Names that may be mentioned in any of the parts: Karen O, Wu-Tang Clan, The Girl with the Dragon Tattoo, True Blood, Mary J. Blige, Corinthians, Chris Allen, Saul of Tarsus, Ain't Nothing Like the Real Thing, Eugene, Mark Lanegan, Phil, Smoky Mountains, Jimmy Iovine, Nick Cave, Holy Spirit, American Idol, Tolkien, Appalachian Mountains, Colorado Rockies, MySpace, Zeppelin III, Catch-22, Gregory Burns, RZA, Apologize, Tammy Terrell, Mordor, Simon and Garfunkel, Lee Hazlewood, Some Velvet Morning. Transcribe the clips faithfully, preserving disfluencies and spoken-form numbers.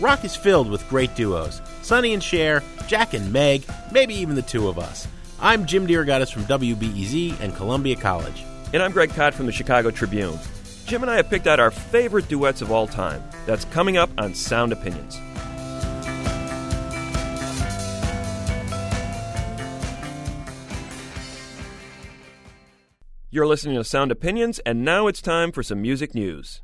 Rock is filled with great duos. Sonny and Cher, Jack and Meg, maybe even the two of us. I'm Jim DeRogatis from W B E Z and Columbia College. And I'm Greg Kot from the Chicago Tribune. Jim and I have picked out our favorite duets of all time. That's coming up on Sound Opinions. You're listening to Sound Opinions, and now it's time for some music news.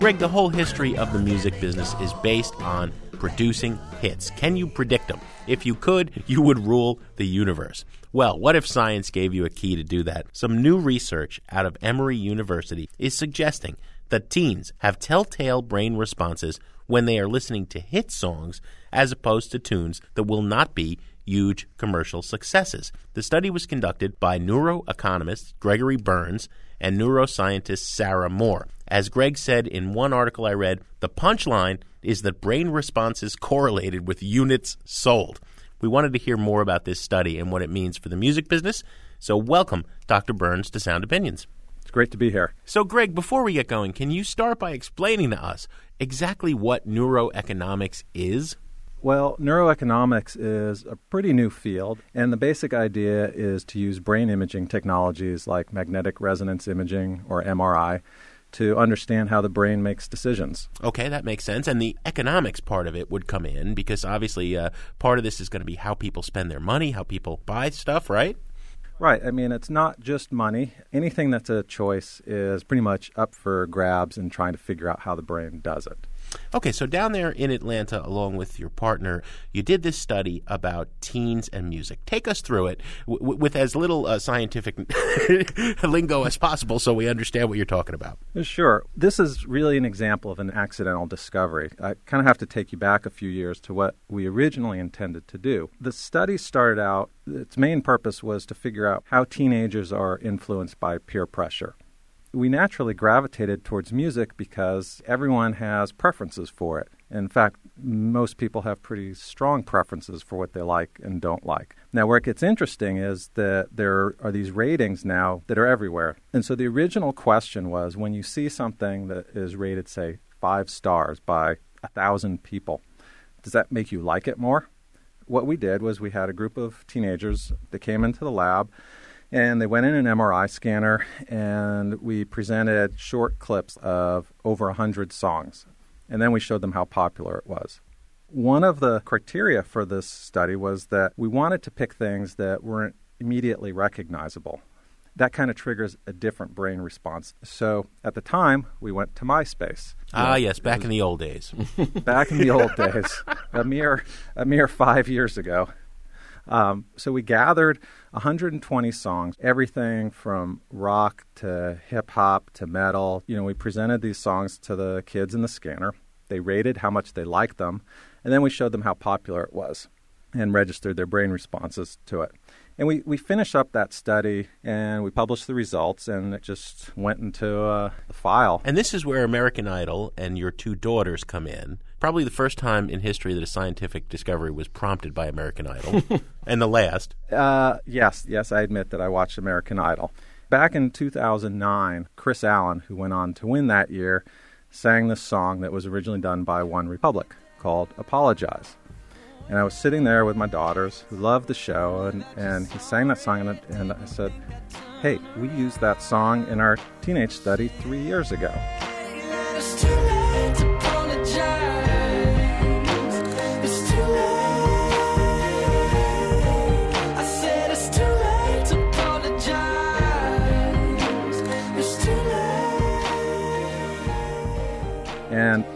Greg, the whole history of the music business is based on producing hits. Can you predict them? If you could, you would rule the universe. Well, what if science gave you a key to do that? Some new research out of Emory University is suggesting that teens have telltale brain responses when they are listening to hit songs as opposed to tunes that will not be huge commercial successes. The study was conducted by neuroeconomist Gregory Burns and neuroscientist Sarah Moore. As Greg said in one article I read, the punchline is that brain responses correlated with units sold. We wanted to hear more about this study and what it means for the music business, so welcome, Doctor Burns, to Sound Opinions. It's great to be here. So, Greg, before we get going, can you start by explaining to us exactly what neuroeconomics is? Well, neuroeconomics is a pretty new field, and the basic idea is to use brain imaging technologies like magnetic resonance imaging, or M R I, to understand how the brain makes decisions. Okay, that makes sense. And the economics part of it would come in because obviously uh, part of this is going to be how people spend their money, how people buy stuff, right? Right. I mean, it's not just money. Anything that's a choice is pretty much up for grabs and trying to figure out how the brain does it. Okay, so down there in Atlanta, along with your partner, you did this study about teens and music. Take us through it w- with as little uh, scientific lingo as possible so we understand what you're talking about. Sure. This is really an example of an accidental discovery. I kind of have to take you back a few years to what we originally intended to do. The study started out, its main purpose was to figure out how teenagers are influenced by peer pressure. We naturally gravitated towards music because everyone has preferences for it. In fact, most people have pretty strong preferences for what they like and don't like. Now, where it gets interesting is that there are these ratings now that are everywhere. And so the original question was, when you see something that is rated, say, five stars by a thousand people, does that make you like it more? What we did was we had a group of teenagers that came into the lab, and they went in an M R I scanner, and we presented short clips of over one hundred songs. And then we showed them how popular it was. One of the criteria for this study was that we wanted to pick things that weren't immediately recognizable. That kind of triggers a different brain response. So at the time, we went to MySpace. Ah, yes, back was, in the old days. Back in the old days, a mere, a mere five years ago. Um, so we gathered one hundred twenty songs, everything from rock to hip-hop to metal. You know, we presented these songs to the kids in the scanner. They rated how much they liked them, and then we showed them how popular it was and registered their brain responses to it. And we, we finished up that study, and we published the results, and it just went into uh, the file. And this is where American Idol and your two daughters come in. Probably the first time in history that a scientific discovery was prompted by American Idol, and the last. Uh, yes, yes, I admit that I watched American Idol. Back in two thousand nine, Chris Allen, who went on to win that year, sang this song that was originally done by OneRepublic called Apologize. And I was sitting there with my daughters who loved the show, and, and he sang that song, and, and I said, hey, we used that song in our teenage study three years ago.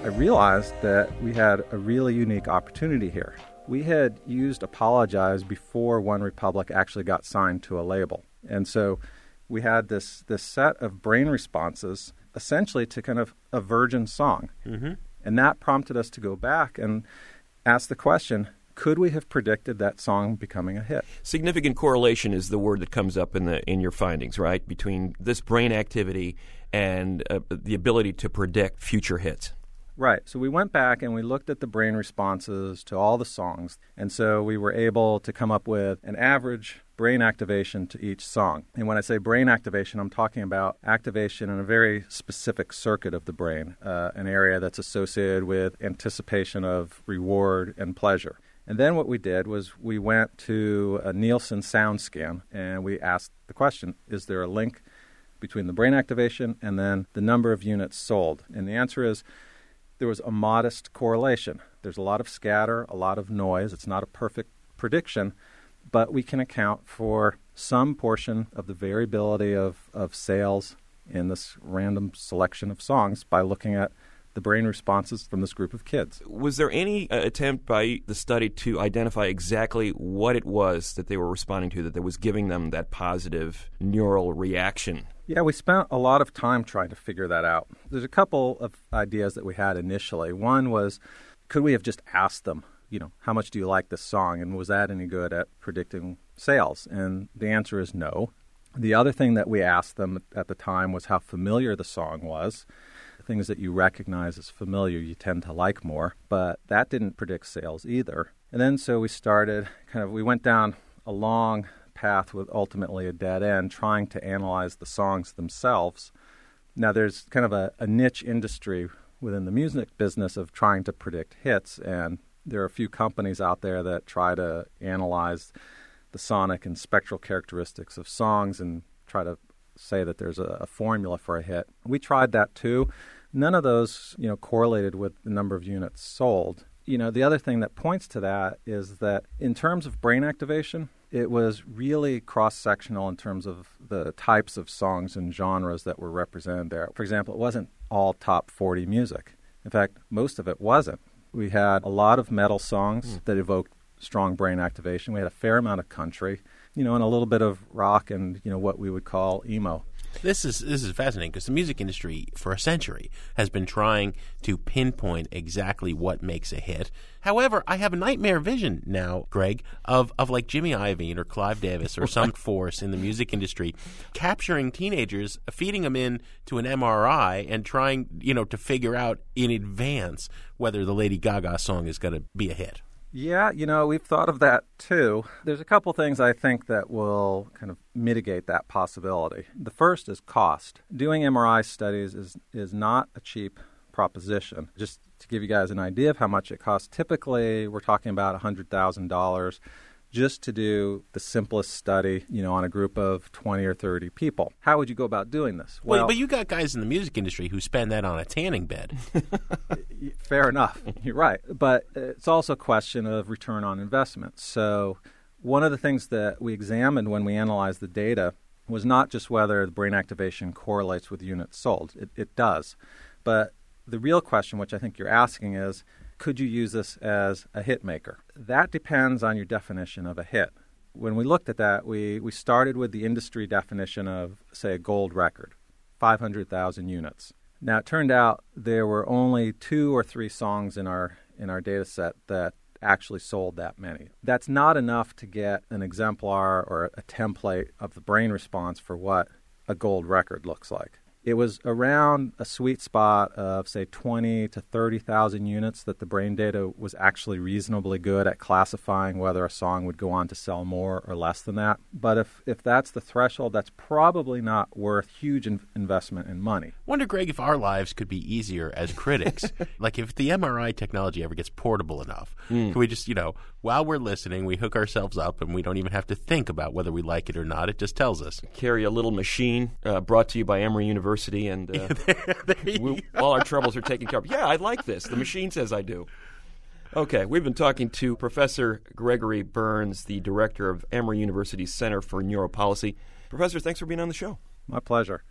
I realized that we had a really unique opportunity here. We had used Apologize before OneRepublic actually got signed to a label. And so we had this, this set of brain responses essentially to kind of a virgin song. Mm-hmm. And that prompted us to go back and ask the question, could we have predicted that song becoming a hit? Significant correlation is the word that comes up in the in your findings, right? Between this brain activity and uh, the ability to predict future hits. Right. So we went back and we looked at the brain responses to all the songs. And so we were able to come up with an average brain activation to each song. And when I say brain activation, I'm talking about activation in a very specific circuit of the brain, uh, an area that's associated with anticipation of reward and pleasure. And then what we did was we went to a Nielsen SoundScan and we asked the question, is there a link between the brain activation and then the number of units sold? And the answer is, there was a modest correlation. There's a lot of scatter, a lot of noise. It's not a perfect prediction, but we can account for some portion of the variability of, of sales in this random selection of songs by looking at the brain responses from this group of kids. Was there any uh, attempt by the study to identify exactly what it was that they were responding to, that, that was giving them that positive neural reaction? Yeah, we spent a lot of time trying to figure that out. There's a couple of ideas that we had initially. One was, could we have just asked them, you know, how much do you like this song? And was that any good at predicting sales? And the answer is no. The other thing that we asked them at the time was how familiar the song was. Things that you recognize as familiar, you tend to like more, but that didn't predict sales either. And then so we started kind of, we went down a long path with ultimately a dead end, trying to analyze the songs themselves. Now there's kind of a, a niche industry within the music business of trying to predict hits, and there are a few companies out there that try to analyze the sonic and spectral characteristics of songs and try to say that there's a, a formula for a hit. We tried that too. None of those, you know, correlated with the number of units sold. You know, the other thing that points to that is that in terms of brain activation, it was really cross-sectional in terms of the types of songs and genres that were represented there. For example, it wasn't all top forty music. In fact, most of it wasn't. We had a lot of metal songs mm. that evoked strong brain activation. We had a fair amount of country, you know, and a little bit of rock and, you know, what we would call emo. This is this is fascinating because the music industry for a century has been trying to pinpoint exactly what makes a hit. However, I have a nightmare vision now, Greg, of, of like Jimmy Iovine or Clive Davis or some force in the music industry capturing teenagers, feeding them in to an M R I and trying, you know, to figure out in advance whether the Lady Gaga song is going to be a hit. Yeah, you know, we've thought of that too. There's a couple things I think that will kind of mitigate that possibility. The first is cost. Doing M R I studies is is not a cheap proposition. Just to give you guys an idea of how much it costs, typically we're talking about one hundred thousand dollars just to do the simplest study, you know, on a group of twenty or thirty people. How would you go about doing this? Well, well but you got guys in the music industry who spend that on a tanning bed. Fair enough. You're right. But it's also a question of return on investment. So one of the things that we examined when we analyzed the data was not just whether the brain activation correlates with units sold. It, it does. But the real question, which I think you're asking, is could you use this as a hit maker? That depends on your definition of a hit. When we looked at that, we, we started with the industry definition of, say, a gold record, five hundred thousand units. Now, it turned out there were only two or three songs in our in our data set that actually sold that many. That's not enough to get an exemplar or a template of the brain response for what a gold record looks like. It was around a sweet spot of, say, twenty to thirty thousand units that the brain data was actually reasonably good at classifying whether a song would go on to sell more or less than that. But if, if that's the threshold, that's probably not worth huge in- investment in money. Wonder, Greg, if our lives could be easier as critics. Like if the M R I technology ever gets portable enough, mm. can we just, you know, while we're listening, we hook ourselves up and we don't even have to think about whether we like it or not. It just tells us. Carry a little machine uh, brought to you by Emory University. And uh, there, there we, all our troubles are taken care of. Yeah, I like this. The machine says I do. Okay, we've been talking to Professor Gregory Burns, the director of Emory University's Center for Neuropolicy. Professor, thanks for being on the show. My pleasure.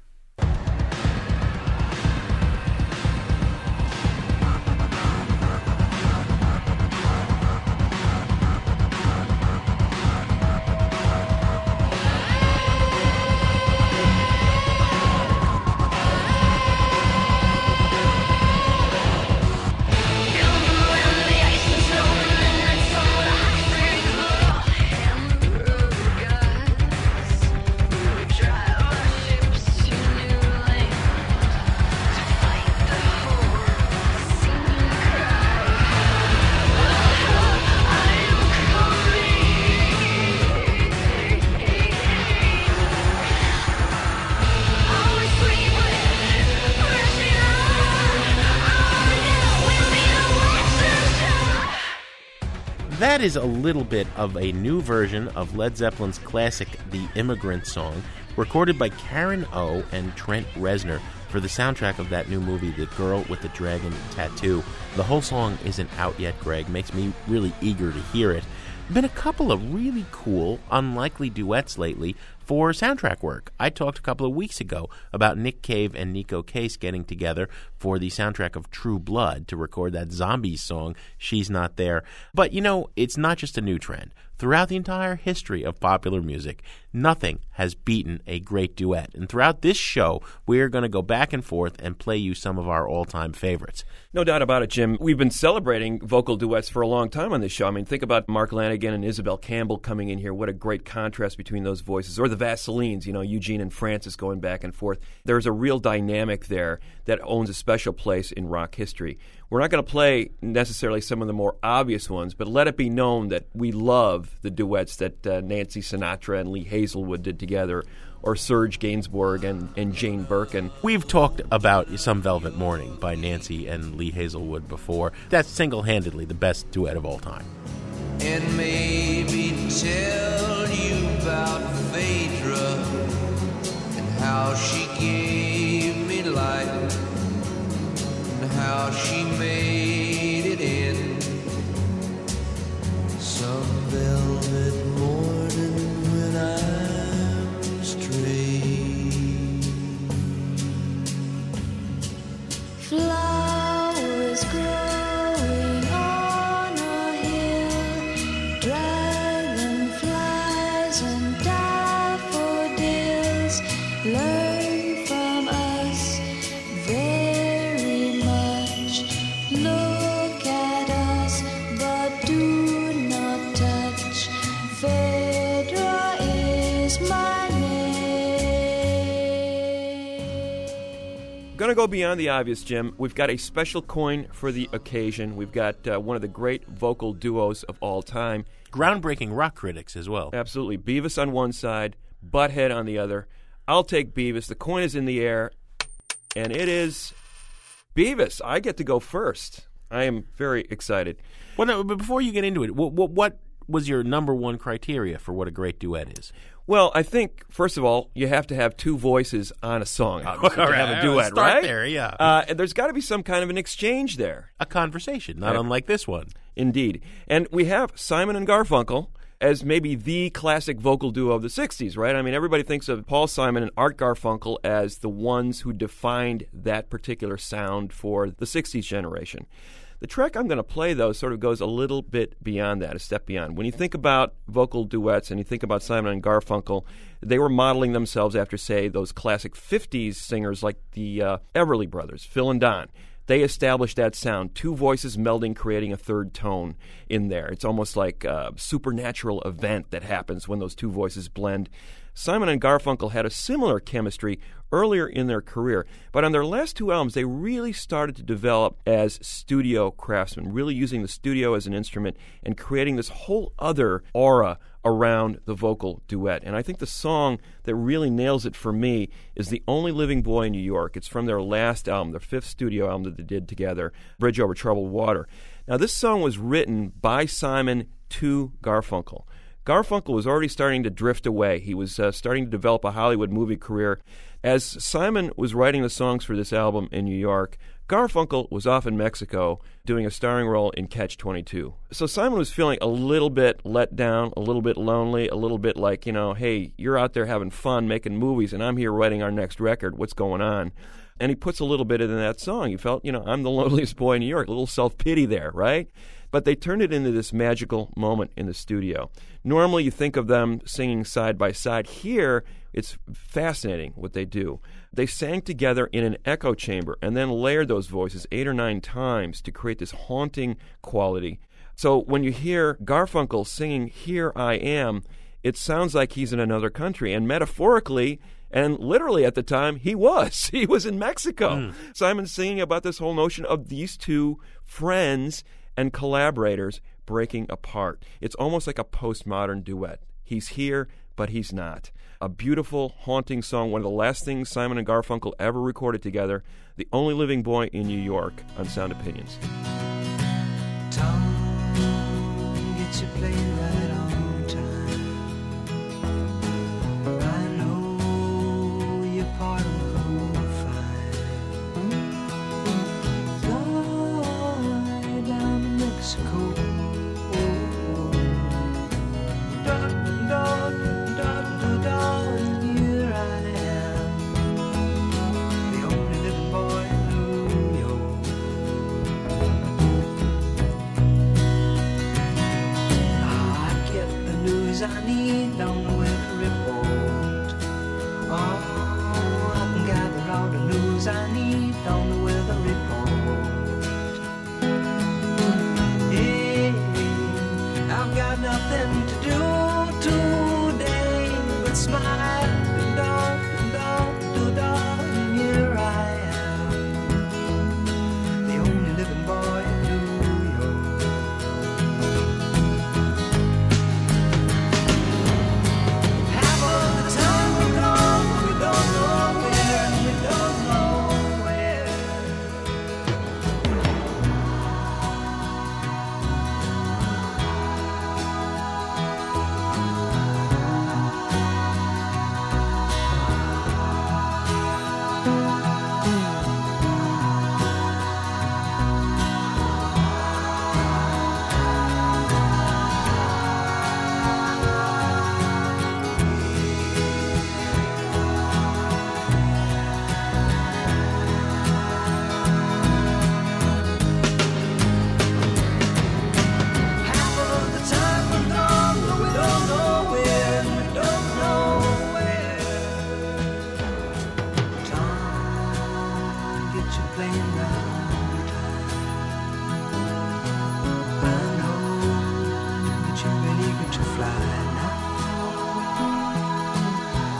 that is a little bit of a new version of Led Zeppelin's classic The Immigrant Song, recorded by Karen O and Trent Reznor for the soundtrack of that new movie, The Girl with the Dragon Tattoo. The whole song isn't out yet, Greg. Makes me really eager to hear it. Been a couple of really cool, unlikely duets lately for soundtrack work. I talked a couple of weeks ago about Nick Cave and Nico Case getting together for the soundtrack of True Blood to record that zombie song, She's Not There. But, you know, it's not just a new trend. Throughout the entire history of popular music, nothing has beaten a great duet. And throughout this show, we're going to go back and forth and play you some of our all-time favorites. No doubt about it, Jim. We've been celebrating vocal duets for a long time on this show. I mean, think about Mark Lanegan and Isabel Campbell coming in here. What a great contrast between those voices. Or the Vaseline's, you know, Eugene and Francis going back and forth. There's a real dynamic there that owns a special place in rock history. We're not going to play necessarily some of the more obvious ones, but let it be known that we love the duets that uh, Nancy Sinatra and Lee Hazlewood did together, or Serge Gainsbourg and, and Jane Birkin. We've talked about Some Velvet Morning by Nancy and Lee Hazlewood before. That's single-handedly the best duet of all time. And maybe tell you about Phaedra and how she gave me life and how she made it in some velvet morning when I'm strayed. Flowers grow. Going to go beyond the obvious, Jim. We've got a special coin for the occasion. We've got uh, one of the great vocal duos of all time. Groundbreaking rock critics as well. Absolutely. Beavis on one side, Butthead on the other. I'll take Beavis. The coin is in the air, and it is Beavis. I get to go first. I am very excited. Well, no, but before you get into it, what, what, what was your number one criteria for what a great duet is? Well, I think, first of all, you have to have two voices on a song. Obviously, right, have a duet, start right? there, yeah. Uh, and there's got to be some kind of an exchange there. A conversation, not right. unlike this one. Indeed. And we have Simon and Garfunkel as maybe the classic vocal duo of the sixties, right? I mean, everybody thinks of Paul Simon and Art Garfunkel as the ones who defined that particular sound for the sixties generation. The track I'm going to play, though, sort of goes a little bit beyond that, a step beyond. When you think about vocal duets and you think about Simon and Garfunkel, they were modeling themselves after, say, those classic fifties singers like the uh, Everly Brothers, Phil and Don. They established that sound, two voices melding, creating a third tone in there. It's almost like a supernatural event that happens when those two voices blend. Simon and Garfunkel had a similar chemistry earlier in their career, but on their last two albums, they really started to develop as studio craftsmen, really using the studio as an instrument and creating this whole other aura around the vocal duet. And I think the song that really nails it for me is The Only Living Boy in New York. It's from their last album, their fifth studio album that they did together, Bridge Over Troubled Water. Now, this song was written by Simon to Garfunkel. Garfunkel was already starting to drift away. He was uh, starting to develop a Hollywood movie career. As Simon was writing the songs for this album in New York, Garfunkel was off in Mexico doing a starring role in Catch twenty-two. So Simon was feeling a little bit let down, a little bit lonely, a little bit like, you know, hey, you're out there having fun making movies and I'm here writing our next record. What's going on? And he puts a little bit in that song. He felt, you know, I'm the loneliest boy in New York. A little self-pity there, right? But they turned it into this magical moment in the studio. Normally you think of them singing side by side. Here, it's fascinating what they do. They sang together in an echo chamber and then layered those voices eight or nine times to create this haunting quality. So when you hear Garfunkel singing Here I Am, it sounds like he's in another country. And metaphorically, and literally at the time, he was. He was in Mexico. Mm. Simon's singing about this whole notion of these two friends and collaborators breaking apart. It's almost like a postmodern duet. He's here, but he's not. A beautiful, haunting song, one of the last things Simon and Garfunkel ever recorded together, The Only Living Boy in New York on Sound Opinions. Tongue, that you play right on time. I know you're part of the whole fine. Fly down to Mexico. Da da da da da, and here I am, the only living boy in New York. Oh, I get the news I need, don't know where to report. Oh, I can gather all the news I need, don't know where to report. Hey, I've got nothing to do today but smile and dog and dog and dog, and here I am, the only living boy in New York. Half of the time we go, we don't know where, we don't know where. Half of the time we're gone, but we don't know where, we don't know where. Time, get you playing round time. I know that you're really good to fly now.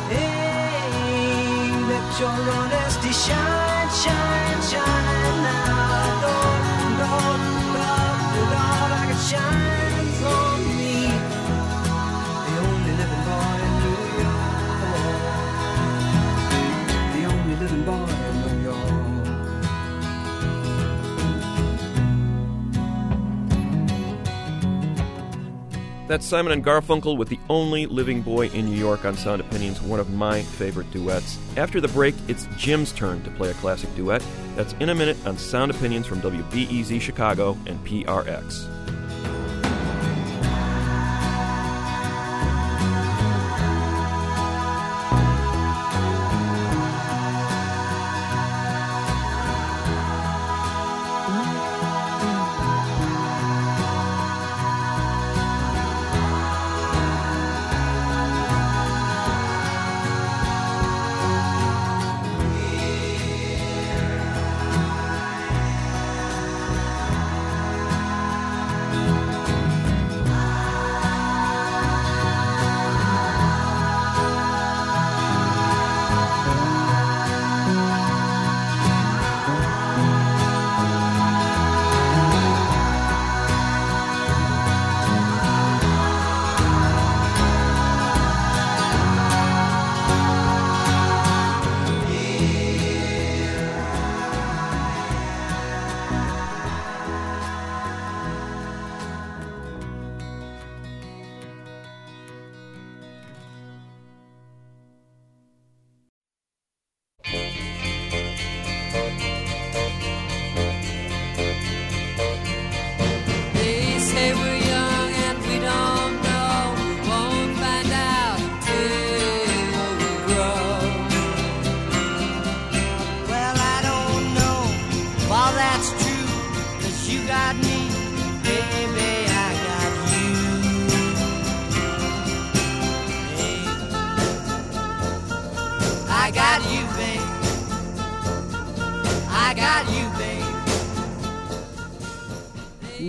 Hey, let your honesty shine, shine, shine now. Don't, don't, don't, don't, like it shines on me, the only living boy in New York. The only living boy in New York. That's Simon and Garfunkel with The Only Living Boy in New York on Sound Opinions, one of my favorite duets. After the break, it's Jim's turn to play a classic duet. That's in a minute on Sound Opinions from W B E Z Chicago and P R X.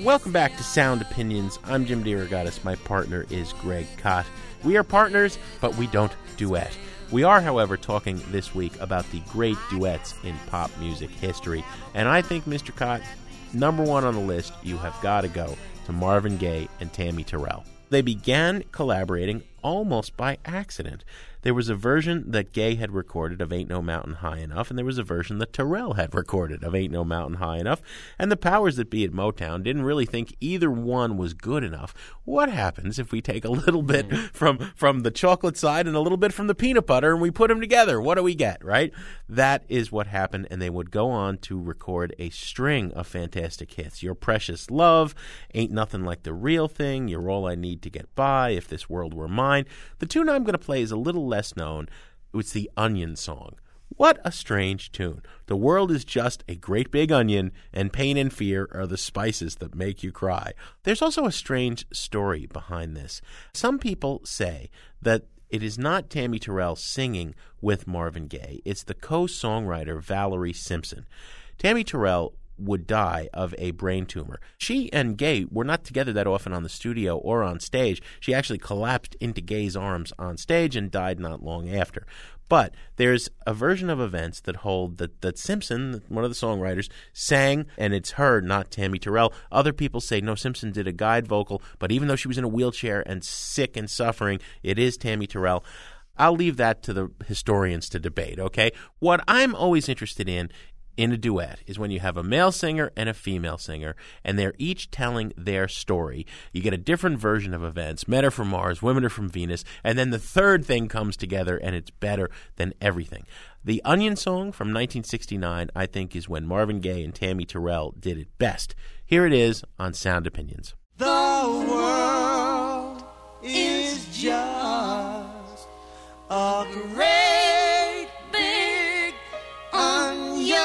Welcome back to Sound Opinions. I'm Jim DeRogatis. My partner is Greg Kot. We are partners, but we don't duet. We are, however, talking this week about the great duets in pop music history. And I think, Mister Kot, number one on the list, you have got to go to Marvin Gaye and Tammy Terrell. They began collaborating almost by accident. There was a version that Gaye had recorded of Ain't No Mountain High Enough, and there was a version that Terrell had recorded of Ain't No Mountain High Enough, and the powers that be at Motown didn't really think either one was good enough. What happens if we take a little bit from, from the chocolate side and a little bit from the peanut butter and we put them together? What do we get, right? That is what happened, and they would go on to record a string of fantastic hits. Your Precious Love, Ain't Nothing Like the Real Thing, You're All I Need to Get By, If This World Were Mine. The tune I'm going to play is a little less known. It's The Onion Song. What a strange tune. The world is just a great big onion, and pain and fear are the spices that make you cry. There's also a strange story behind this. Some people say that it is not Tammy Terrell singing with Marvin Gaye. It's the co-songwriter Valerie Simpson. Tammy Terrell would die of a brain tumor. She and Gaye were not together that often on the studio or on stage. She actually collapsed into Gaye's arms on stage and died not long after. But there's a version of events that hold that, that Simpson, one of the songwriters, sang, and it's her, not Tammy Terrell. Other people say, no, Simpson did a guide vocal, but even though she was in a wheelchair and sick and suffering, it is Tammy Terrell. I'll leave that to the historians to debate, okay? What I'm always interested in in a duet is when you have a male singer and a female singer, and they're each telling their story. You get a different version of events. Men are from Mars, women are from Venus, and then the third thing comes together, and it's better than everything. The Onion Song from nineteen sixty-nine, I think, is when Marvin Gaye and Tammy Terrell did it best. Here it is on Sound Opinions. The world is just a great big onion.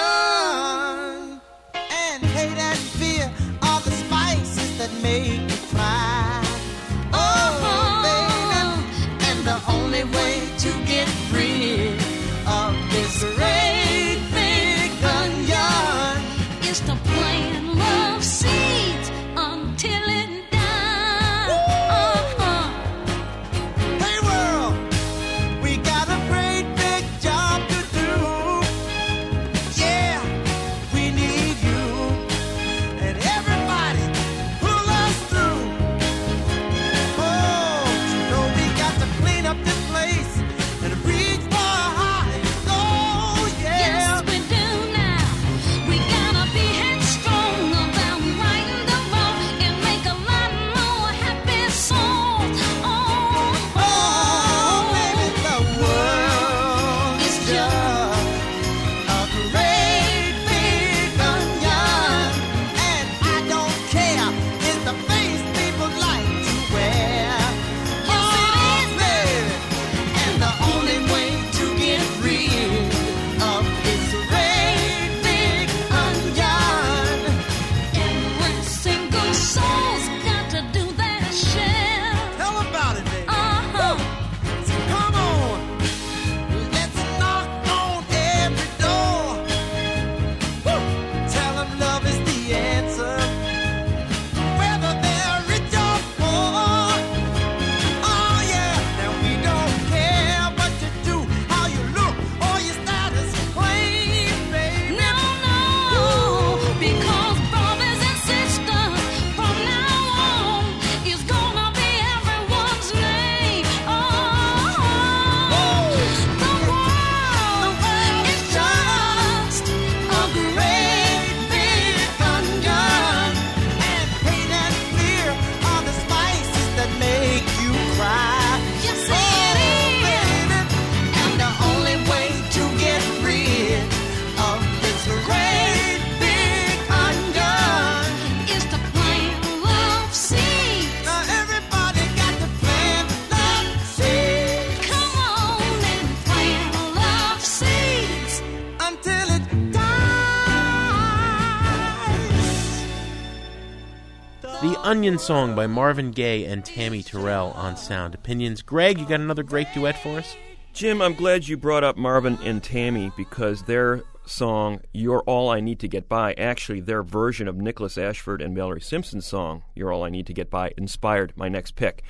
Onion Song by Marvin Gaye and Tammy Terrell on Sound Opinions. Greg, you got another great duet for us? Jim, I'm glad you brought up Marvin and Tammy, because their song, You're All I Need to Get By, actually their version of Nicholas Ashford and Valerie Simpson's song, You're All I Need to Get By, inspired my next pick.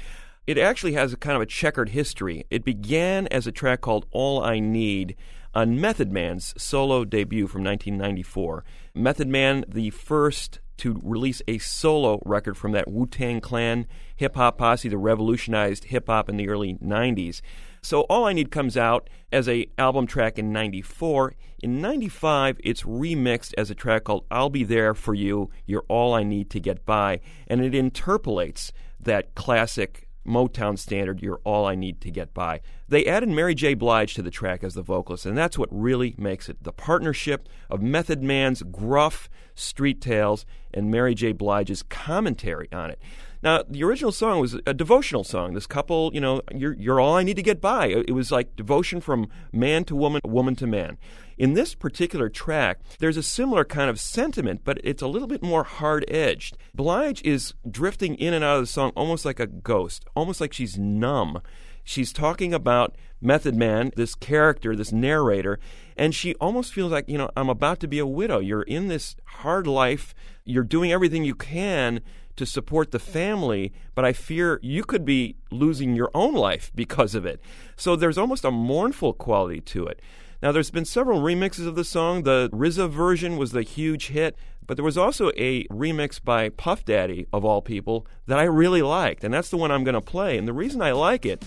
It actually has a kind of a checkered history. It began as a track called All I Need on Method Man's solo debut from nineteen ninety-four. Method Man, the first to release a solo record from that Wu-Tang Clan hip-hop posse that revolutionized hip-hop in the early nineties. So All I Need comes out as an album track in ninety-four. In ninety-five, it's remixed as a track called I'll Be There For You, You're All I Need to Get By, and it interpolates that classic Motown standard, You're All I Need to Get By. They added Mary J. Blige to the track as the vocalist, and that's what really makes it. The partnership of Method Man's gruff street tales and Mary J. Blige's commentary on it. Now, the original song was a devotional song. This couple, you know, you're, you're all I need to get by. It was like devotion from man to woman, woman to man. In this particular track, there's a similar kind of sentiment, but it's a little bit more hard-edged. Blige is drifting in and out of the song almost like a ghost, almost like she's numb. She's talking about Method Man, this character, this narrator, and she almost feels like, you know, I'm about to be a widow. You're in this hard life. You're doing everything you can to support the family, but I fear you could be losing your own life because of it. So there's almost a mournful quality to it. Now, there's been several remixes of the song. The R Z A version was the huge hit, but there was also a remix by Puff Daddy, of all people, that I really liked, and that's the one I'm going to play. And the reason I like it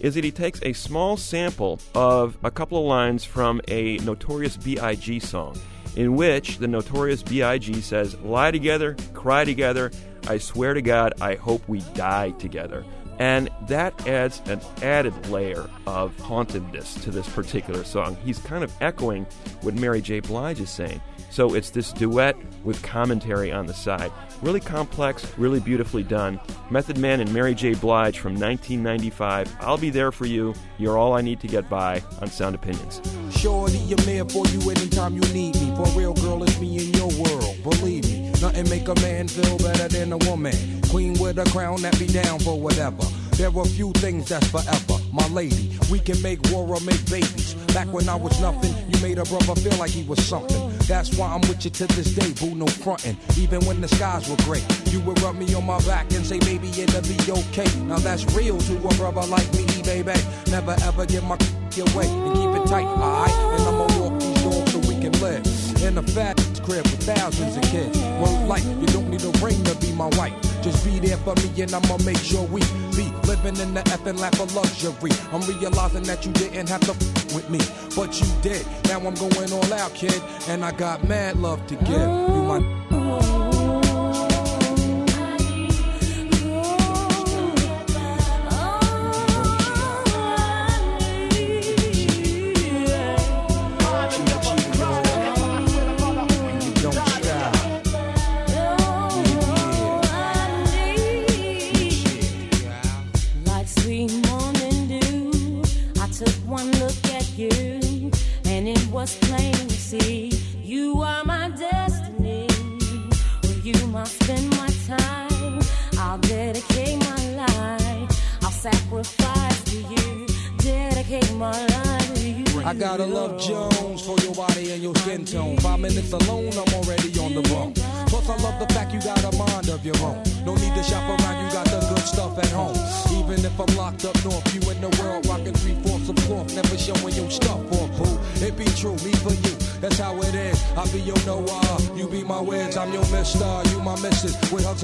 is that he takes a small sample of a couple of lines from a Notorious B I G song, in which the Notorious B I G says, "Lie together, cry together, I swear to God, I hope we die together." And that adds an added layer of hauntedness to this particular song. He's kind of echoing what Mary J. Blige is saying. So it's this duet with commentary on the side. Really complex, really beautifully done. Method Man and Mary J. Blige from nineteen ninety-five. I'll Be There For You. You're All I Need to Get By on Sound Opinions. Shorty, I'm there for you anytime you need me. For real, girl, it's me in your world. Believe me, nothing make a man feel better than a woman. Queen with a crown that be down for whatever. There are few things that's forever, my lady. We can make war or make babies. Back when I was nothing, you made a brother feel like he was something. That's why I'm with you to this day, boo, no frontin'. Even when the skies were gray, you would rub me on my back and say, baby, it'll be okay. Now that's real to a brother like me, baby. Never ever give my c*** away and keep it tight, alright? And I'ma walk these dogs so we can live in a fat crib with thousands of kids. Well, like, you don't need a ring to be my wife. Just be there for me and I'ma make sure we be living in the effing lap of luxury. I'm realizing that you didn't have to f- with me, but you did. Now I'm going all out, kid, and I got mad love to give. You my...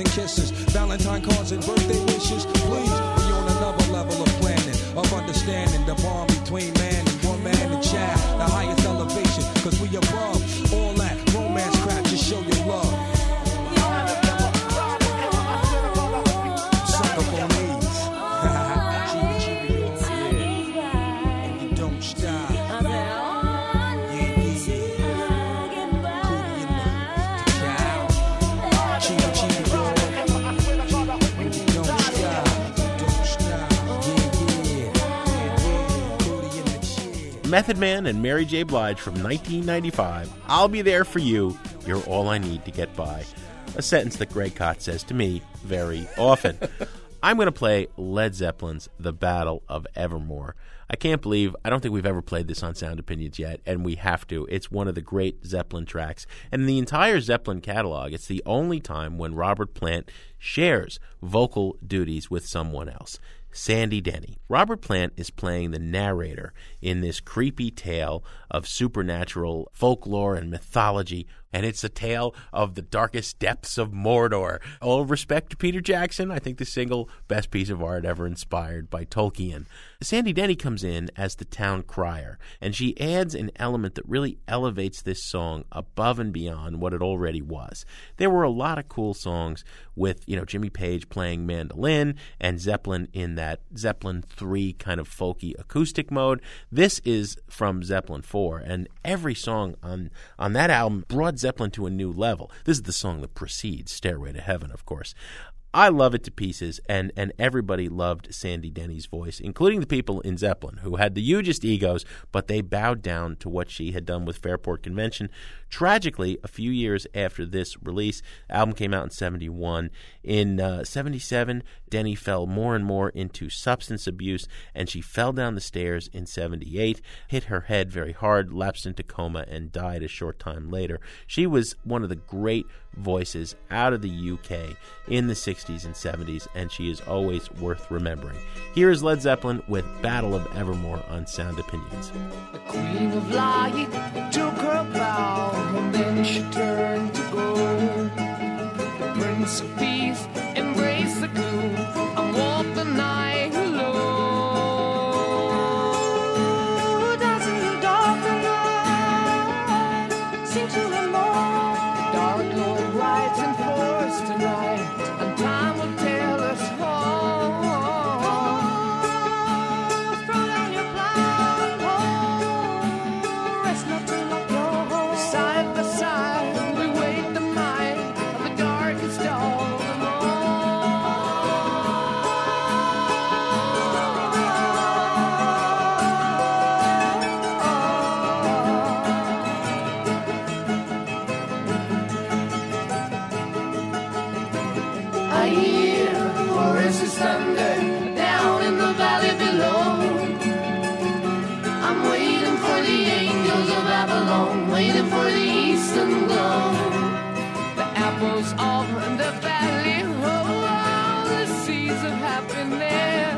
and kisses, Valentine cards and birthday wishes. Please, we on another level of planning, of understanding the bond between man and woman and child, the highest elevation, cause we above all that romance crap, just show your love. Suck up on these. And you don't stop. Method Man and Mary J. Blige from nineteen ninety-five, I'll Be There For You, You're All I Need to Get By. A sentence that Greg Kot says to me very often. I'm going to play Led Zeppelin's The Battle of Evermore. I can't believe, I don't think we've ever played this on Sound Opinions yet, and we have to. It's one of the great Zeppelin tracks. And in the entire Zeppelin catalog, it's the only time when Robert Plant shares vocal duties with someone else. Sandy Denny. Robert Plant is playing the narrator in this creepy tale of supernatural folklore and mythology and it's a tale of the darkest depths of Mordor. All respect to Peter Jackson, I think the single best piece of art ever inspired by Tolkien. Sandy Denny comes in as the town crier, and she adds an element that really elevates this song above and beyond what it already was. There were a lot of cool songs with, you know, Jimmy Page playing mandolin and Zeppelin in that Zeppelin three kind of folky acoustic mode. This is from Zeppelin four, and every song on, on that album brought Zeppelin to a new level. This is the song that precedes Stairway to Heaven, of course. I love it to pieces, and, and everybody loved Sandy Denny's voice, including the people in Zeppelin, who had the hugest egos, but they bowed down to what she had done with Fairport Convention. Tragically, a few years after this release, the album came out in seventy-one. In uh, seventy-seven, Denny fell more and more into substance abuse, and she fell down the stairs in seventy-eight, hit her head very hard, lapsed into coma, and died a short time later. She was one of the great voices out of the U K in the sixties and seventies, and she is always worth remembering. Here is Led Zeppelin with Battle of Evermore on Sound Opinions. The Queen of Lying took her bow, and then she turned to gold. The Prince of Peace embraced the gloom and walked the night alone. Dancing the dark night, sing to the morn. The Dark Lord rides in force tonight, and time will tell us home. Throw down your blindfold, rest not till I go. Side by side, we wait the night of the darkest dawn alone. I hear Morris's thunder down in the valley below. I'm waiting for the angels of Avalon, waiting for the eastern glow. The apples of the valley, oh, all the seeds of happiness.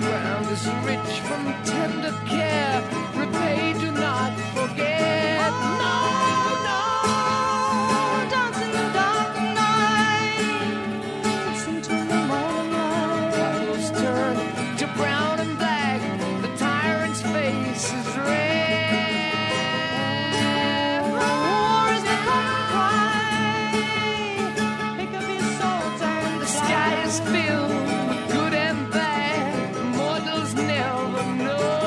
Ground is rich from tender care, repay, do not forget. No, no, dance in the dark night, sing to the morning light. Clouds turn to brown and black, the tyrant's face is red. War is the cry, pick up your swords and the sky is filled with good and bad, mortals never know.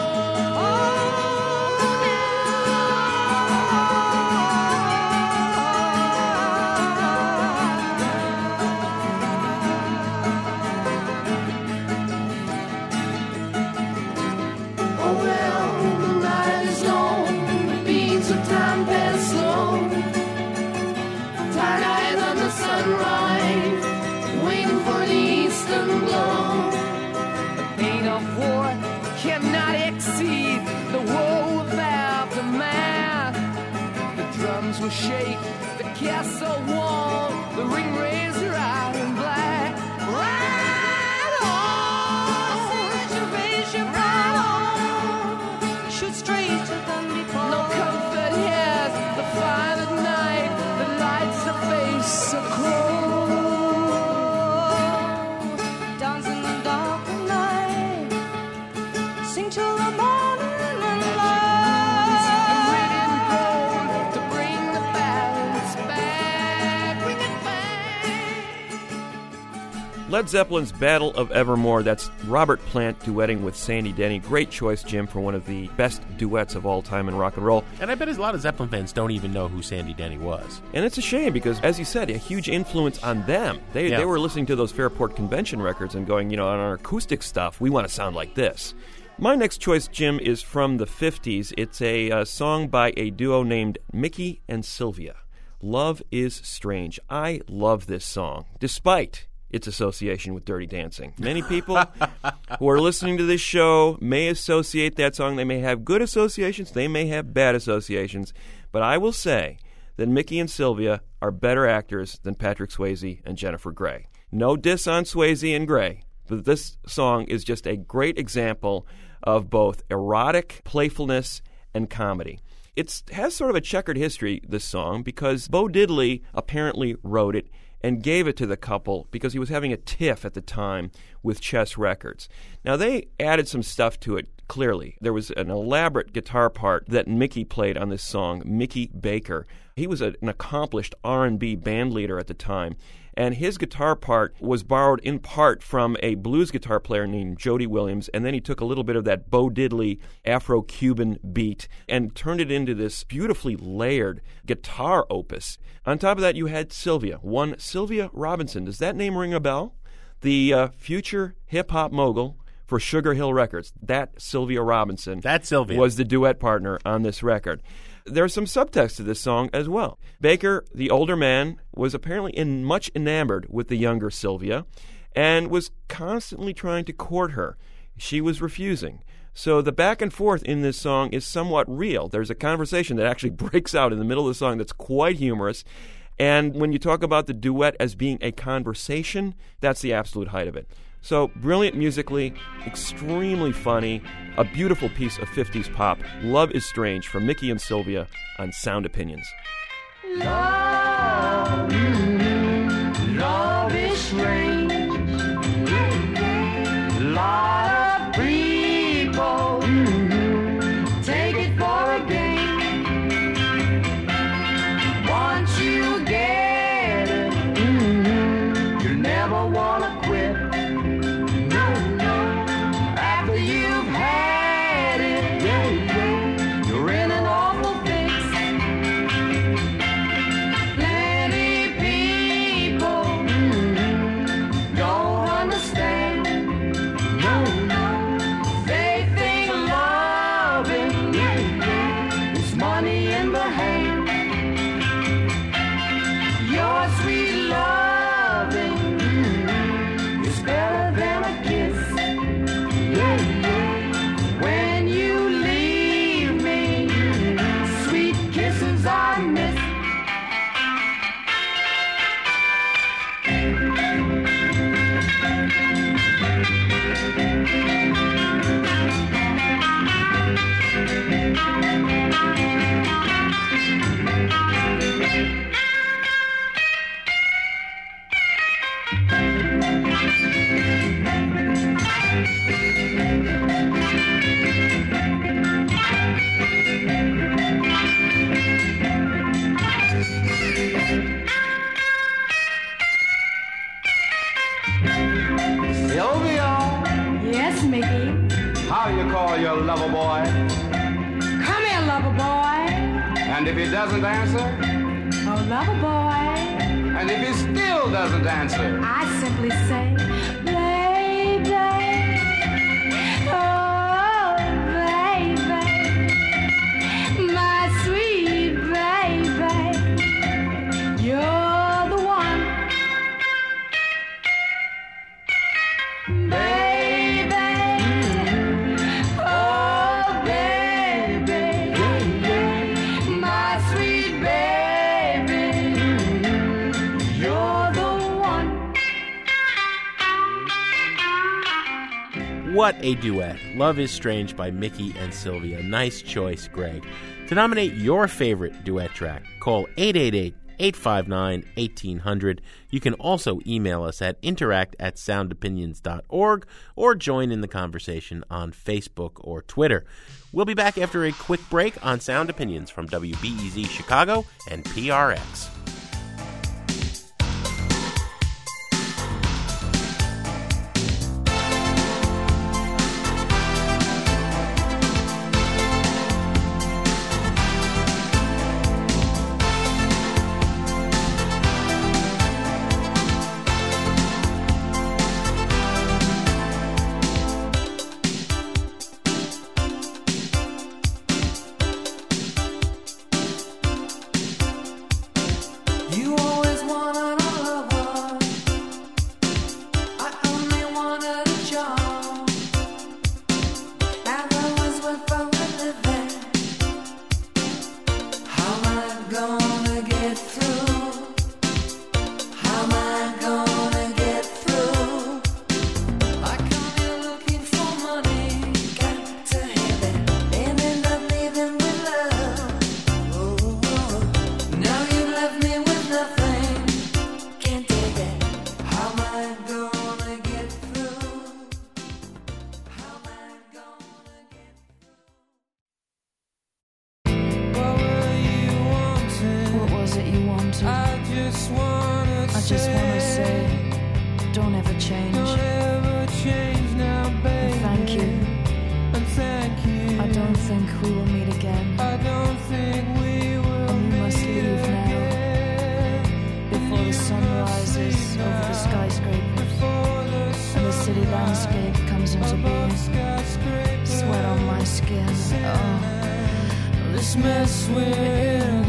Oh well, the night is long, the beams of time pass slow. Tired eyes on the sunrise, waiting for the eastern glow. The pain of war cannot exceed the woe of aftermath. The drums will shake, the castle wall, the ring raiser out in black. Ride on, raise your, raise your ride on, shoot straight to them before. No comfort here, the fire at night, the lights the face so cold. Dance in the dark night, sing till the morning light. To bring the balance back, bring it back. Led Zeppelin's Battle of Evermore. That's Robert Plant duetting with Sandy Denny. Great choice, Jim, for one of the best duets of all time in rock and roll. And I bet a lot of Zeppelin fans don't even know who Sandy Denny was. And it's a shame because, as you said, a huge influence on them. They Yeah. they were listening to those Fairport Convention records and going, you know, on our acoustic stuff, we want to sound like this. My next choice, Jim, is from the fifties. It's a uh, song by a duo named Mickey and Sylvia. Love is Strange. I love this song, despite its association with Dirty Dancing. Many people who are listening to this show may associate that song. They may have good associations. They may have bad associations. But I will say that Mickey and Sylvia are better actors than Patrick Swayze and Jennifer Grey. No diss on Swayze and Grey, but this song is just a great example of both erotic playfulness and comedy. It has sort of a checkered history, this song, because Bo Diddley apparently wrote it and gave it to the couple because he was having a tiff at the time with Chess Records. Now, they added some stuff to it, clearly. There was an elaborate guitar part that Mickey played on this song, Mickey Baker. He was a, an accomplished R and B band leader at the time, and his guitar part was borrowed in part from a blues guitar player named Jody Williams, and then he took a little bit of that Bo Diddley Afro-Cuban beat and turned it into this beautifully layered guitar opus. On top of that, you had Sylvia, one Sylvia Robinson. Does that name ring a bell? The uh, future hip-hop mogul for Sugar Hill Records. That Sylvia Robinson that Sylvia. was the duet partner on this record. There's some subtext to this song as well. Baker, the older man, was apparently in much enamored with the younger Sylvia and was constantly trying to court her. She was refusing. So the back and forth in this song is somewhat real. There's a conversation that actually breaks out in the middle of the song that's quite humorous. And when you talk about the duet as being a conversation, that's the absolute height of it. So brilliant musically, extremely funny, a beautiful piece of fifties pop. Love is Strange from Mickey and Sylvia on Sound Opinions. Love, mm-hmm. Love is strange. Mm-hmm. Lot of people mm-hmm. take it for a game. Once you get it, mm-hmm. you never want to. What a duet. Love is Strange by Mickey and Sylvia. Nice choice, Greg. To nominate your favorite duet track, call eight eight eight, eight five nine, one eight zero zero. You can also email us at interact at sound opinions dot org or join in the conversation on Facebook or Twitter. We'll be back after a quick break on Sound Opinions from W B E Z Chicago and P R X. you wanted. I just wanna I just wanna say, say don't ever change. Don't ever change now, baby. And thank you. And thank you. I don't think we will meet again. I don't think we will and we meet must leave again. Now before the sun rises over the skyscraper and the city landscape comes into being. Sweat on my skin. Oh, this mess we're in.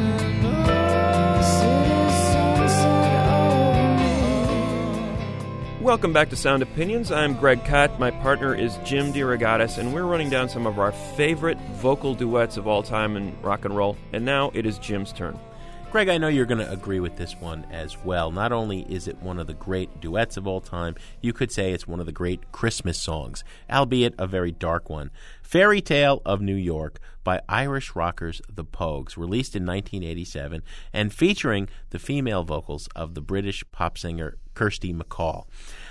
The city's sunset over me. Welcome back to Sound Opinions. I'm Greg Kot. My partner is Jim DeRogatis, and we're running down some of our favorite vocal duets of all time in rock and roll. And now it is Jim's turn. Greg, I know you're going to agree with this one as well. Not only is it one of the great duets of all time, you could say it's one of the great Christmas songs, albeit a very dark one. Fairy Tale of New York by Irish rockers The Pogues, released in nineteen eighty-seven and featuring the female vocals of the British pop singer Kirsty MacColl.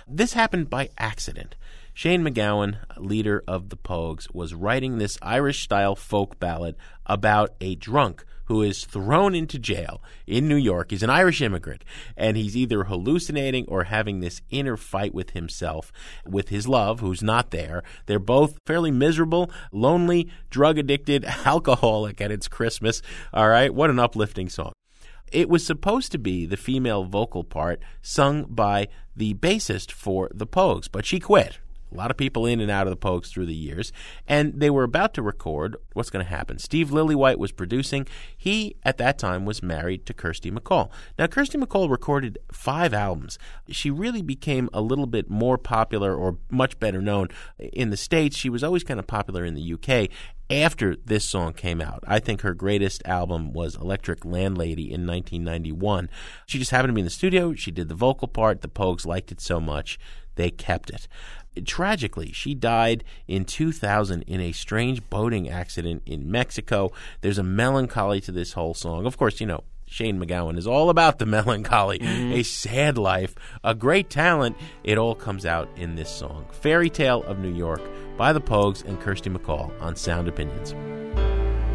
This happened by accident. Shane McGowan, leader of The Pogues, was writing this Irish-style folk ballad about a drunk who is thrown into jail in New York. He's an Irish immigrant, and he's either hallucinating or having this inner fight with himself, with his love, who's not there. They're both fairly miserable, lonely, drug-addicted, alcoholic, and it's Christmas. All right, what an uplifting song. It was supposed to be the female vocal part sung by the bassist for The Pogues, but she quit. A lot of people in and out of the Pogues through the years. And they were about to record what's going to happen. Steve Lillywhite was producing. He, at that time, was married to Kirsty MacColl. Now, Kirsty MacColl recorded five albums. She really became a little bit more popular or much better known in the States. She was always kind of popular in the U K after this song came out. I think her greatest album was Electric Landlady in nineteen ninety-one. She just happened to be in the studio. She did the vocal part. The Pogues liked it so much, they kept it. Tragically, she died in two thousand in a strange boating accident in Mexico. There's a melancholy to this whole song. Of course, you know, Shane McGowan is all about the melancholy, mm-hmm. a sad life, a great talent. It all comes out in this song, Fairy Tale of New York by The Pogues and Kirsty MacColl on Sound Opinions.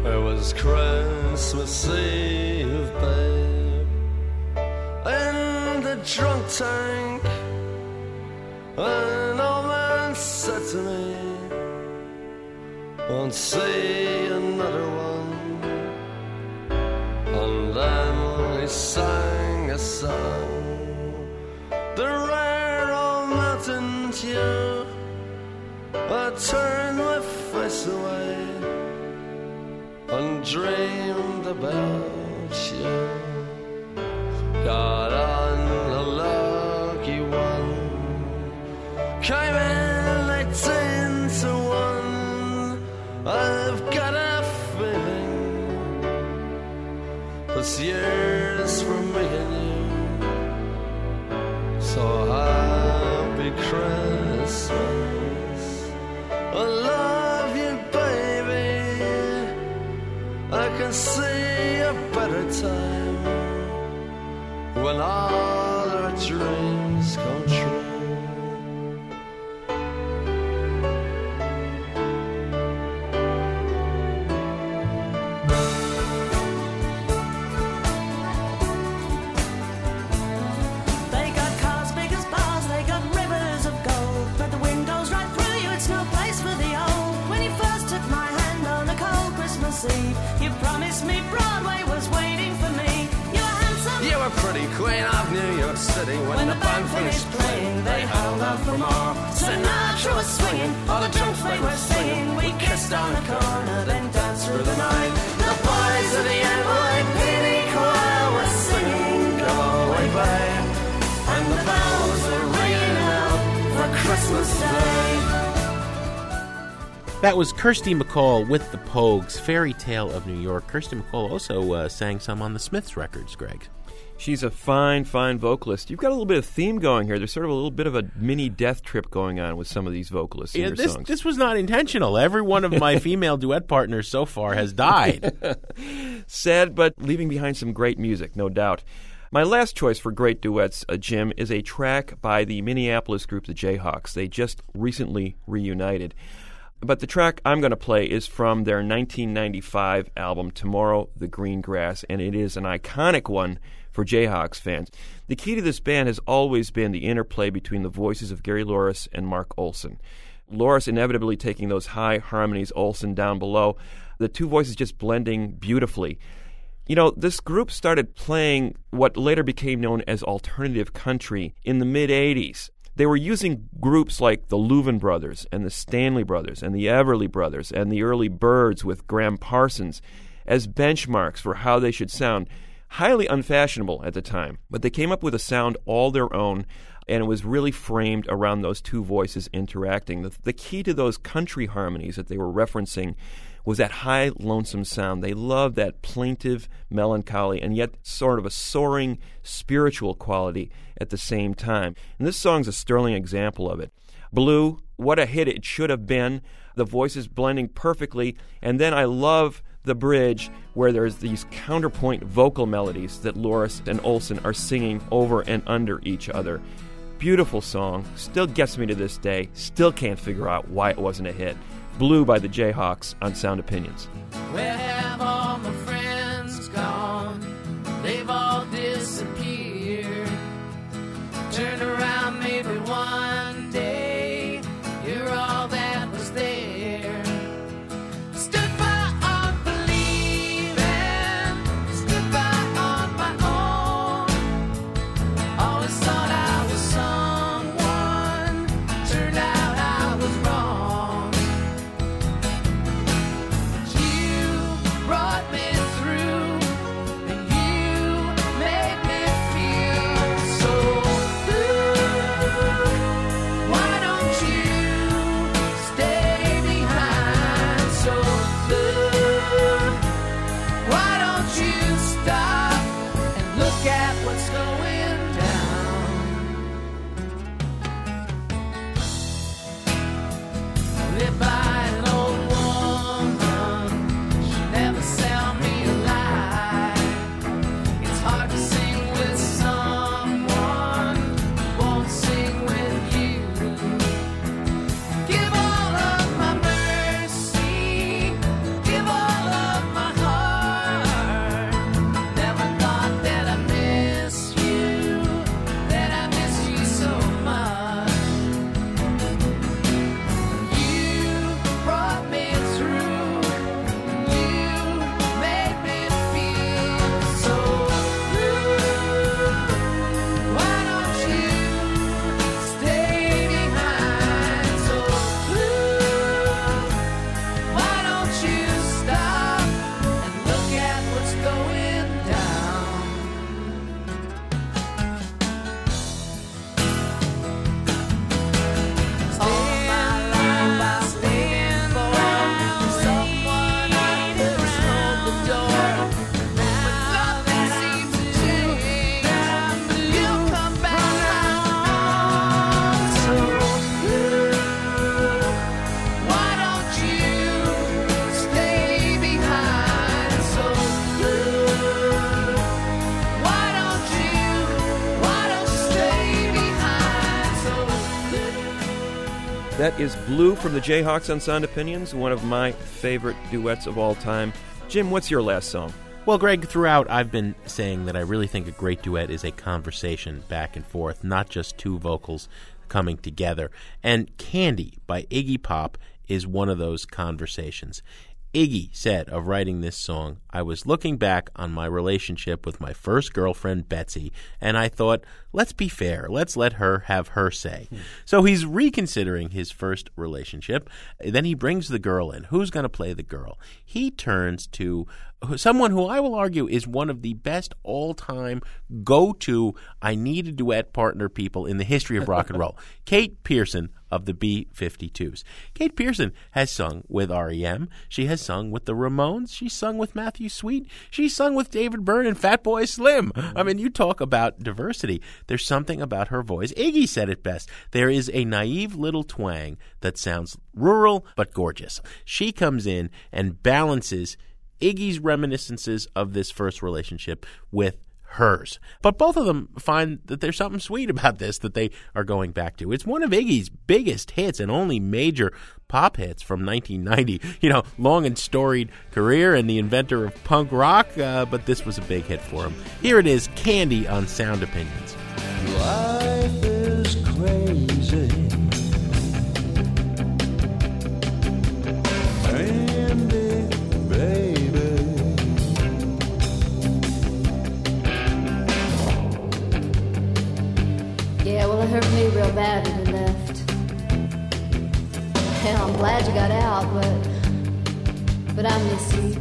It was Christmas Eve, babe, in the drunk tank. An old man said to me, won't see another one. And then he sang a song, the rare old mountain dew. I turned my face away and dreamed about you. Got on a lucky one, came in eighteen to one. I've got a feeling this year's for me and you. So happy Christmas, I love you baby. I can see a better time when all our dreams come true. You promised me Broadway was waiting for me. You were handsome, you were pretty, queen of New York City. When, when the band finished playing, they held out for more. Sinatra was swinging, all the drums they were singing. We kissed on the corner, then danced through the night. The boys of the N Y P D choir were singing Go Away Babe, and the bells were ringing out for Christmas Day. That was Kirsty MacColl with The Pogues, Fairy Tale of New York. Kirsty MacColl also uh, sang some on the Smiths records, Greg. She's a fine, fine vocalist. You've got a little bit of theme going here. There's sort of a little bit of a mini death trip going on with some of these vocalists in yeah, this, songs. This was not intentional. Every one of my female duet partners so far has died. Sad, but leaving behind some great music, no doubt. My last choice for great duets, uh, Jim, is a track by the Minneapolis group, the Jayhawks. They just recently reunited. But the track I'm going to play is from their nineteen ninety-five album, Tomorrow, The Green Grass, and it is an iconic one for Jayhawks fans. The key to this band has always been the interplay between the voices of Gary Louris and Mark Olson. Louris inevitably taking those high harmonies, Olson down below, the two voices just blending beautifully. You know, this group started playing what later became known as alternative country in the mid-eighties. They were using groups like the Louvin Brothers and the Stanley Brothers and the Everly Brothers and the early Byrds with Graham Parsons as benchmarks for how they should sound. Highly unfashionable at the time, but they came up with a sound all their own, and it was really framed around those two voices interacting. The, the key to those country harmonies that they were referencing was that high, lonesome sound. They loved that plaintive melancholy and yet sort of a soaring spiritual quality at the same time. And this song's a sterling example of it. Blue, what a hit it should have been. The voices blending perfectly. And then I love the bridge where there's these counterpoint vocal melodies that Louris and Olson are singing over and under each other. Beautiful song. Still gets me to this day. Still can't figure out why it wasn't a hit. Blue by the Jayhawks on Sound Opinions. Where have all my friends gone? They've all disappeared. Turn around maybe one day. You're all that was there. Stood by unbelieving. Stood by on my own. Always thought I was someone. Turned out I was wrong. That is Blue from the Jayhawks on Sound Opinions, one of my favorite duets of all time. Jim, what's your last song? Well, Greg, throughout I've been saying that I really think a great duet is a conversation back and forth, not just two vocals coming together. And Candy by Iggy Pop is one of those conversations. Iggy said of writing this song, I was looking back on my relationship with my first girlfriend, Betsy, and I thought, let's be fair. Let's let her have her say. Mm. So he's reconsidering his first relationship. Then he brings the girl in. Who's going to play the girl? He turns to someone who I will argue is one of the best all-time go-to I need a duet partner people in the history of rock and roll, Kate Pearson of the B fifty-twos. Kate Pearson has sung with R E M. She has sung with the Ramones. She's sung with Matthew Sweet. She's sung with David Byrne and Fatboy Slim. Mm-hmm. I mean, you talk about diversity. There's something about her voice. Iggy said it best. There is a naive little twang that sounds rural but gorgeous. She comes in and balances Iggy's reminiscences of this first relationship with hers. But both of them find that there's something sweet about this that they are going back to. It's one of Iggy's biggest hits and only major pop hits from nineteen ninety. You know, long and storied career and the inventor of punk rock, uh, but this was a big hit for him. Here it is, Candy on Sound Opinions. Life is crazy, Candy, baby. Yeah, well, it hurt me real bad when you left. Hell, I'm glad you got out, but but I miss you.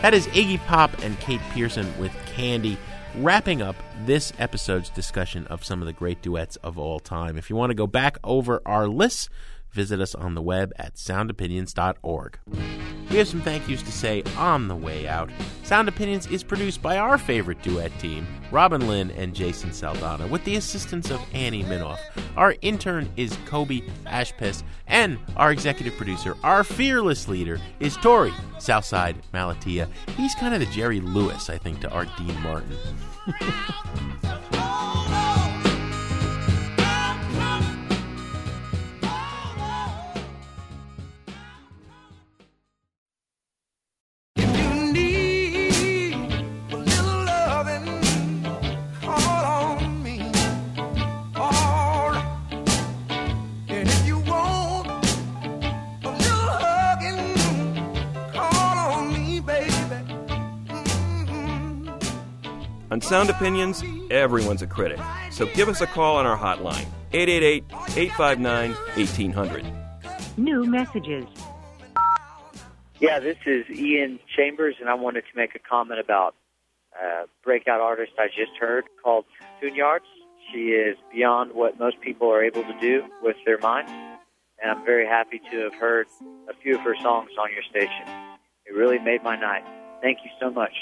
That is Iggy Pop and Kate Pearson with Candy, wrapping up this episode's discussion of some of the great duets of all time. If you want to go back over our lists, visit us on the web at sound opinions dot org. We have some thank yous to say on the way out. Sound Opinions is produced by our favorite duet team, Robin Lynn and Jason Saldana, with the assistance of Annie Minoff. Our intern is Kobe Ashpest, and our executive producer, our fearless leader, is Tori Southside Malatia. He's kind of the Jerry Lewis, I think, to our Dean Martin. On Sound Opinions, everyone's a critic, so give us a call on our hotline, eight eight eight, eight five nine, one eight zero zero. New messages. Yeah, this is Ian Chambers, and I wanted to make a comment about a uh, breakout artist I just heard called Soon-Yards. She is beyond what most people are able to do with their minds, and I'm very happy to have heard a few of her songs on your station. It really made my night. Thank you so much.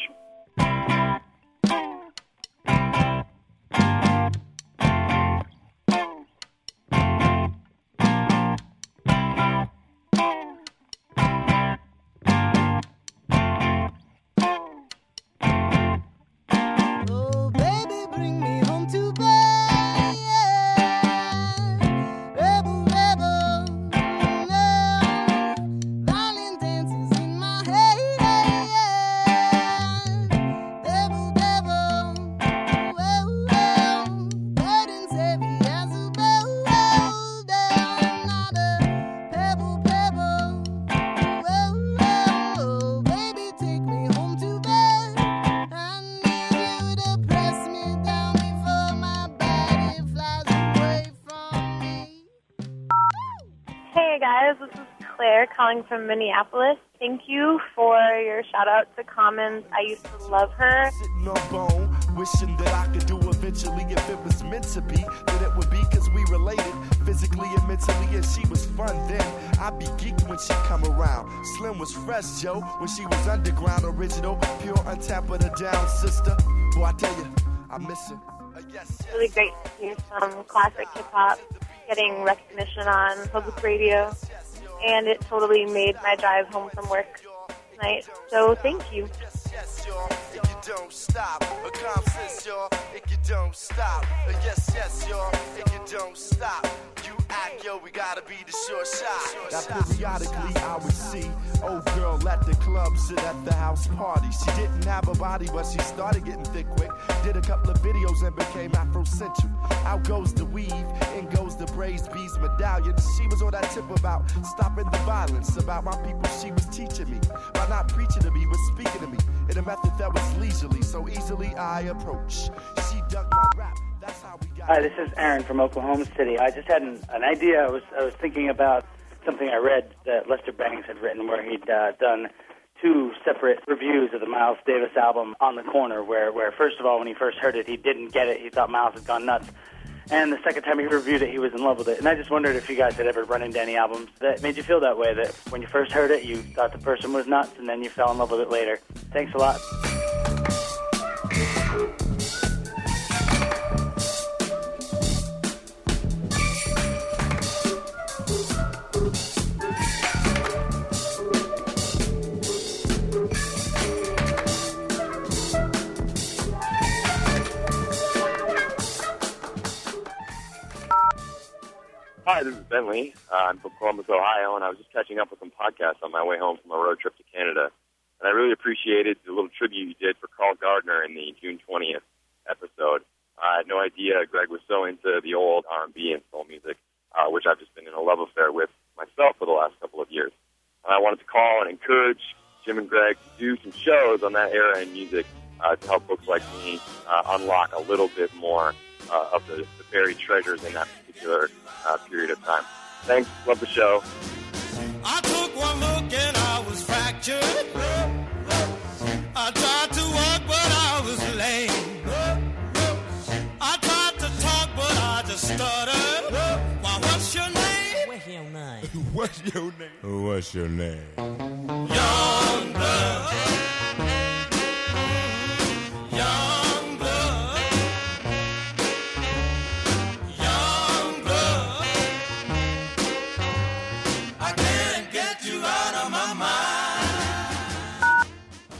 Claire calling from Minneapolis. Thank you for your shout out to Commons. I used to love her. Sitting on bone, wishing that I could do eventually if it was meant to be, that it would be because we related physically and mentally, and she was fun then. I'd be geeked when she come around. Slim was fresh, Joe, when she was underground, original, pure, untapped with her down sister. Boy, I tell you, I miss her. It's really great to hear some classic hip-hop getting recognition on public radio, and it totally made my drive home from work tonight, so thank you. That periodically I would see old girl at the club sit at the house party. She didn't have a body, but she started getting thick quick. Did a couple of videos and became Afrocentric. Out goes the weave, in goes the braids, beads, medallions. She was on that tip about stopping the violence, about my people she was teaching me. By not preaching to me, but speaking to me in a method that was leisurely, so easily I approach. She dug my rap. That's how we got. Hi, this is Aaron from Oklahoma City. I just had an, an idea. I was I was thinking about something I read that Lester Bangs had written, where he'd uh, done two separate reviews of the Miles Davis album On the Corner, where, where first of all, when he first heard it, he didn't get it. He thought Miles had gone nuts. And the second time he reviewed it, he was in love with it. And I just wondered if you guys had ever run into any albums that made you feel that way, that when you first heard it, you thought the person was nuts, and then you fell in love with it later. Thanks a lot. Hi, this is Ben Lee. Uh, I'm from Columbus, Ohio, and I was just catching up with some podcasts on my way home from a road trip to Canada. And I really appreciated the little tribute you did for Carl Gardner in the June twentieth episode. I had no idea Greg was so into the old R and B and soul music, uh, which I've just been in a love affair with myself for the last couple of years. And I wanted to call and encourage Jim and Greg to do some shows on that era in music uh, to help folks like me uh, unlock a little bit more uh, of the, the buried treasures in that particular uh, period of time. Thanks. Love the show. I took one look and I was fractured. I tried to walk, but I was lame. I tried to talk, but I just stuttered. Why, what's your name? What's your name? What's your name? What's your name? Young blood. Young